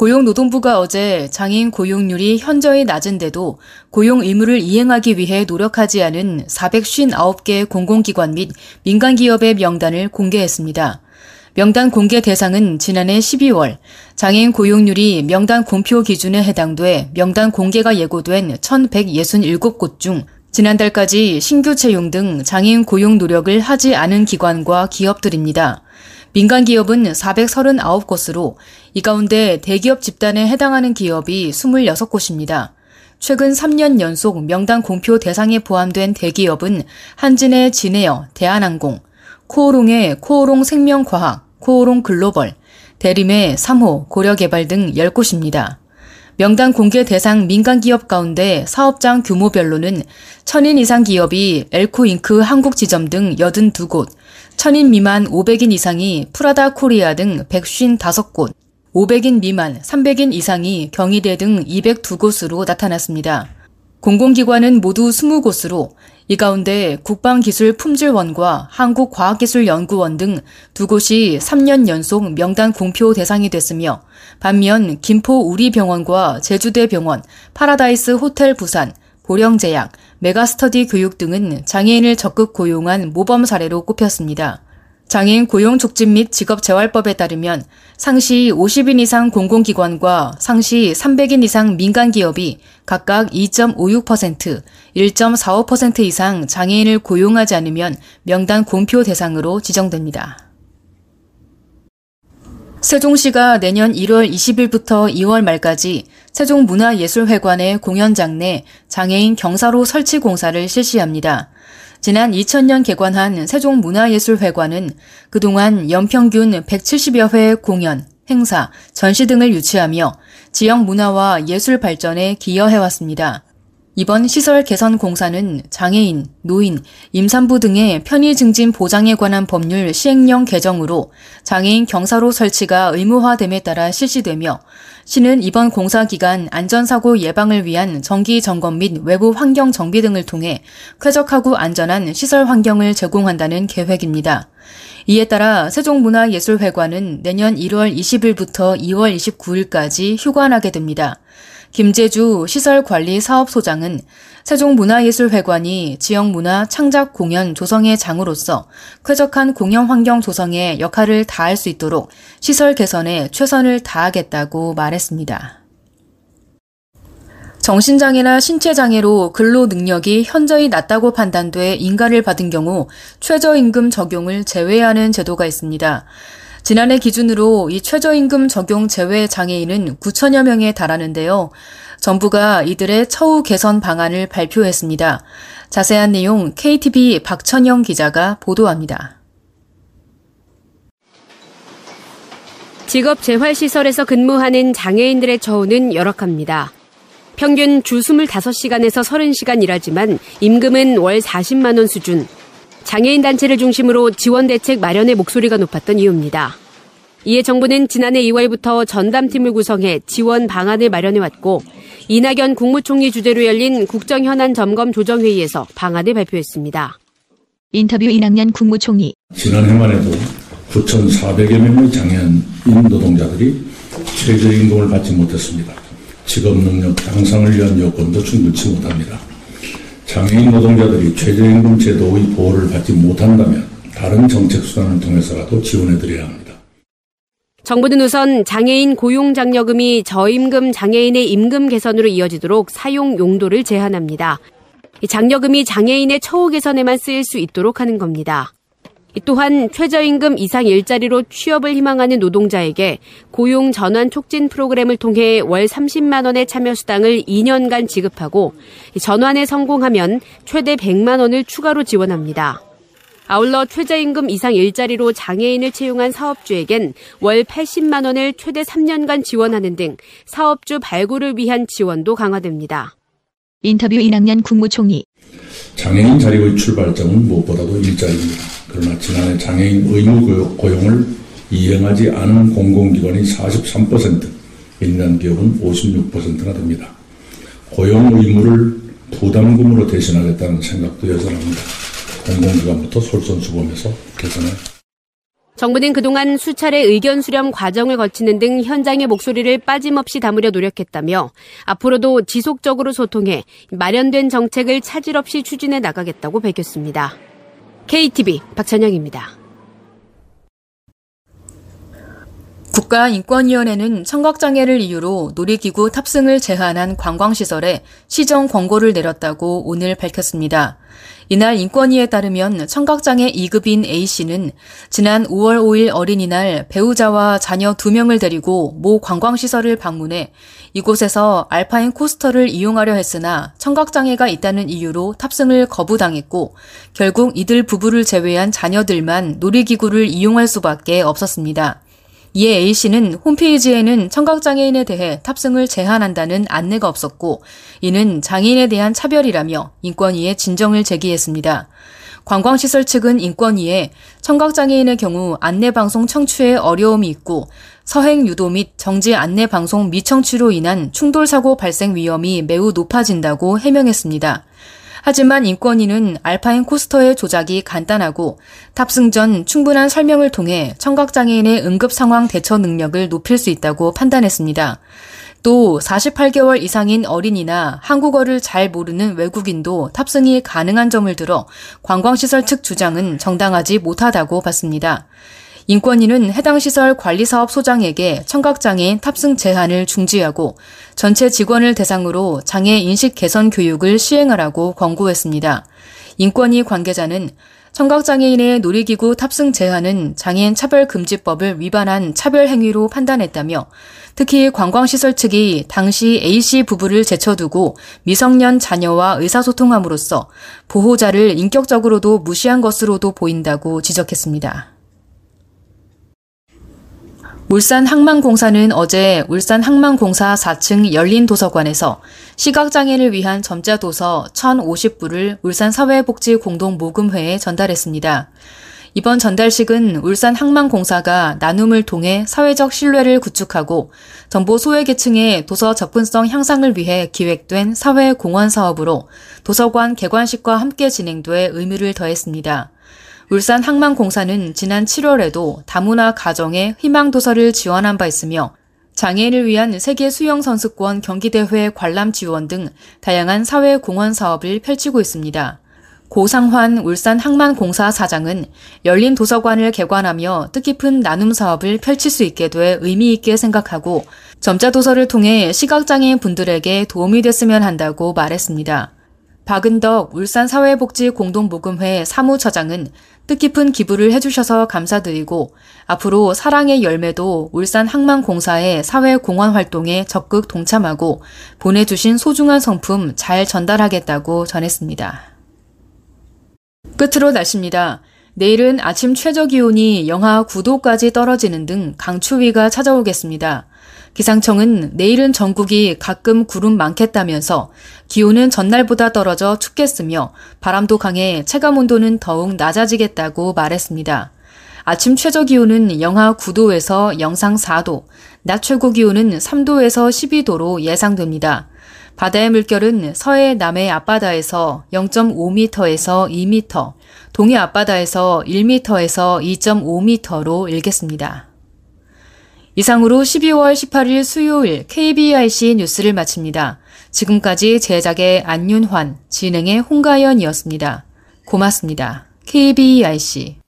고용노동부가 어제 장애인 고용률이 현저히 낮은데도 고용 의무를 이행하기 위해 노력하지 않은 459개의 공공기관 및 민간기업의 명단을 공개했습니다. 명단 공개 대상은 지난해 12월 장애인 고용률이 명단 공표 기준에 해당돼 명단 공개가 예고된 1,167곳 중 지난달까지 신규 채용 등 장애인 고용 노력을 하지 않은 기관과 기업들입니다. 민간 기업은 439곳으로 이 가운데 대기업 집단에 해당하는 기업이 26곳입니다. 최근 3년 연속 명단 공표 대상에 포함된 대기업은 한진의 진에어, 대한항공, 코오롱의 코오롱 생명과학, 코오롱 글로벌, 대림의 3호, 고려개발 등 10곳입니다. 명단 공개 대상 민간 기업 가운데 사업장 규모별로는 1,000인 이상 기업이 엘코잉크 한국지점 등 82곳, 1,000인 미만 500인 이상이 프라다 코리아 등 155곳, 500인 미만 300인 이상이 경희대 등 202곳으로 나타났습니다. 공공기관은 모두 20곳으로 이 가운데 국방기술품질원과 한국과학기술연구원 등 2곳이 3년 연속 명단 공표 대상이 됐으며 반면 김포 우리병원과 제주대병원, 파라다이스 호텔 부산, 고령제약, 메가스터디 교육 등은 장애인을 적극 고용한 모범 사례로 꼽혔습니다. 장애인 고용 촉진 및 직업재활법에 따르면 상시 50인 이상 공공기관과 상시 300인 이상 민간기업이 각각 2.56%, 1.45% 이상 장애인을 고용하지 않으면 명단 공표 대상으로 지정됩니다. 세종시가 내년 1월 20일부터 2월 말까지 세종문화예술회관의 공연장 내 장애인 경사로 설치 공사를 실시합니다. 지난 2000년 개관한 세종문화예술회관은 그동안 연평균 170여 회의 공연, 행사, 전시 등을 유치하며 지역 문화와 예술 발전에 기여해왔습니다. 이번 시설 개선 공사는 장애인, 노인, 임산부 등의 편의 증진 보장에 관한 법률 시행령 개정으로 장애인 경사로 설치가 의무화됨에 따라 실시되며 시는 이번 공사 기간 안전사고 예방을 위한 정기 점검 및 외부 환경 정비 등을 통해 쾌적하고 안전한 시설 환경을 제공한다는 계획입니다. 이에 따라 세종문화예술회관은 내년 1월 20일부터 2월 29일까지 휴관하게 됩니다. 김재주 시설관리사업소장은 세종문화예술회관이 지역문화 창작 공연 조성의 장으로서 쾌적한 공연 환경 조성에 역할을 다할 수 있도록 시설 개선에 최선을 다하겠다고 말했습니다. 정신장애나 신체장애로 근로 능력이 현저히 낮다고 판단돼 인가를 받은 경우 최저임금 적용을 제외하는 제도가 있습니다. 지난해 기준으로 이 최저임금 적용 제외 장애인은 9천여 명에 달하는데요. 정부가 이들의 처우 개선 방안을 발표했습니다. 자세한 내용 KTV 박천영 기자가 보도합니다. 직업재활시설에서 근무하는 장애인들의 처우는 열악합니다. 평균 주 25시간에서 30시간 일하지만 임금은 월 40만 원 수준. 장애인 단체를 중심으로 지원 대책 마련의 목소리가 높았던 이유입니다. 이에 정부는 지난해 2월부터 전담팀을 구성해 지원 방안을 마련해왔고 이낙연 국무총리 주재로 열린 국정현안점검조정회의에서 방안을 발표했습니다. 인터뷰 이낙연 국무총리. 지난해만 해도 9,400여 명의 장애인 노동자들이 최저임금을 받지 못했습니다. 직업능력 향상을 위한 요건도 충분치 못합니다. 장애인 노동자들이 최저임금 제도의 보호를 받지 못한다면 다른 정책 수단을 통해서라도 지원해드려야 합니다. 정부는 우선 장애인 고용장려금이 저임금 장애인의 임금 개선으로 이어지도록 사용 용도를 제한합니다. 장려금이 장애인의 처우 개선에만 쓰일 수 있도록 하는 겁니다. 또한 최저임금 이상 일자리로 취업을 희망하는 노동자에게 고용 전환 촉진 프로그램을 통해 월 30만 원의 참여 수당을 2년간 지급하고 전환에 성공하면 최대 100만 원을 추가로 지원합니다. 아울러 최저임금 이상 일자리로 장애인을 채용한 사업주에겐 월 80만 원을 최대 3년간 지원하는 등 사업주 발굴을 위한 지원도 강화됩니다. 인터뷰 이낙연 국무총리. 장애인 자립의 출발점은 무엇보다도 일자리입니다. 그러나 지난해 장애인 의무 고용을 이행하지 않은 공공기관이 43%, 민간기업은 56%나 됩니다. 고용 의무를 부담금으로 대신하겠다는 생각도 여전합니다. 공공기관부터 솔선수범해서 개선해. 정부는 그동안 수차례 의견 수렴 과정을 거치는 등 현장의 목소리를 빠짐없이 담으려 노력했다며 앞으로도 지속적으로 소통해 마련된 정책을 차질 없이 추진해 나가겠다고 밝혔습니다. KTV 박찬영입니다. 국가인권위원회는 청각장애를 이유로 놀이기구 탑승을 제한한 관광시설에 시정 권고를 내렸다고 오늘 밝혔습니다. 이날 인권위에 따르면 청각장애 2급인 A씨는 지난 5월 5일 어린이날 배우자와 자녀 2명을 데리고 모 관광시설을 방문해 이곳에서 알파인 코스터를 이용하려 했으나 청각장애가 있다는 이유로 탑승을 거부당했고 결국 이들 부부를 제외한 자녀들만 놀이기구를 이용할 수밖에 없었습니다. 이에 A씨는 홈페이지에는 청각장애인에 대해 탑승을 제한한다는 안내가 없었고 이는 장애인에 대한 차별이라며 인권위에 진정을 제기했습니다. 관광시설 측은 인권위에 청각장애인의 경우 안내방송 청취에 어려움이 있고 서행 유도 및 정지 안내방송 미청취로 인한 충돌사고 발생 위험이 매우 높아진다고 해명했습니다. 하지만 인권위는 알파인 코스터의 조작이 간단하고 탑승 전 충분한 설명을 통해 청각장애인의 응급상황 대처 능력을 높일 수 있다고 판단했습니다. 또 48개월 이상인 어린이나 한국어를 잘 모르는 외국인도 탑승이 가능한 점을 들어 관광시설 측 주장은 정당하지 못하다고 봤습니다. 인권위는 해당 시설 관리사업 소장에게 청각장애인 탑승 제한을 중지하고 전체 직원을 대상으로 장애 인식 개선 교육을 시행하라고 권고했습니다. 인권위 관계자는 청각장애인의 놀이기구 탑승 제한은 장애인 차별금지법을 위반한 차별 행위로 판단했다며 특히 관광시설 측이 당시 A씨 부부를 제쳐두고 미성년 자녀와 의사소통함으로써 보호자를 인격적으로도 무시한 것으로도 보인다고 지적했습니다. 울산항만공사는 어제 울산항만공사 4층 열린 도서관에서 시각장애를 위한 점자도서 1,050부를 울산사회복지공동모금회에 전달했습니다. 이번 전달식은 울산항만공사가 나눔을 통해 사회적 신뢰를 구축하고 정보 소외계층의 도서 접근성 향상을 위해 기획된 사회공헌 사업으로 도서관 개관식과 함께 진행돼 의미를 더했습니다. 울산항만공사는 지난 7월에도 다문화 가정의 희망도서를 지원한 바 있으며 장애인을 위한 세계수영선수권 경기대회 관람 지원 등 다양한 사회공헌 사업을 펼치고 있습니다. 고상환 울산항만공사 사장은 열린 도서관을 개관하며 뜻깊은 나눔 사업을 펼칠 수 있게 돼 의미 있게 생각하고 점자도서를 통해 시각장애인 분들에게 도움이 됐으면 한다고 말했습니다. 박은덕 울산사회복지공동모금회 사무처장은 뜻깊은 기부를 해주셔서 감사드리고 앞으로 사랑의 열매도 울산항만공사의 사회공헌 활동에 적극 동참하고 보내주신 소중한 성품 잘 전달하겠다고 전했습니다. 끝으로 날씨입니다. 내일은 아침 최저기온이 영하 9도까지 떨어지는 등 강추위가 찾아오겠습니다. 기상청은 내일은 전국이 가끔 구름 많겠다면서 기온은 전날보다 떨어져 춥겠으며 바람도 강해 체감온도는 더욱 낮아지겠다고 말했습니다. 아침 최저기온은 영하 9도에서 영상 4도, 낮 최고기온은 3도에서 12도로 예상됩니다. 바다의 물결은 서해 남해 앞바다에서 0.5m에서 2m, 동해 앞바다에서 1m에서 2.5m로 일겠습니다. 이상으로 12월 18일 수요일 KBIC 뉴스를 마칩니다. 지금까지 제작의 안윤환, 진행의 홍가연이었습니다. 고맙습니다. KBIC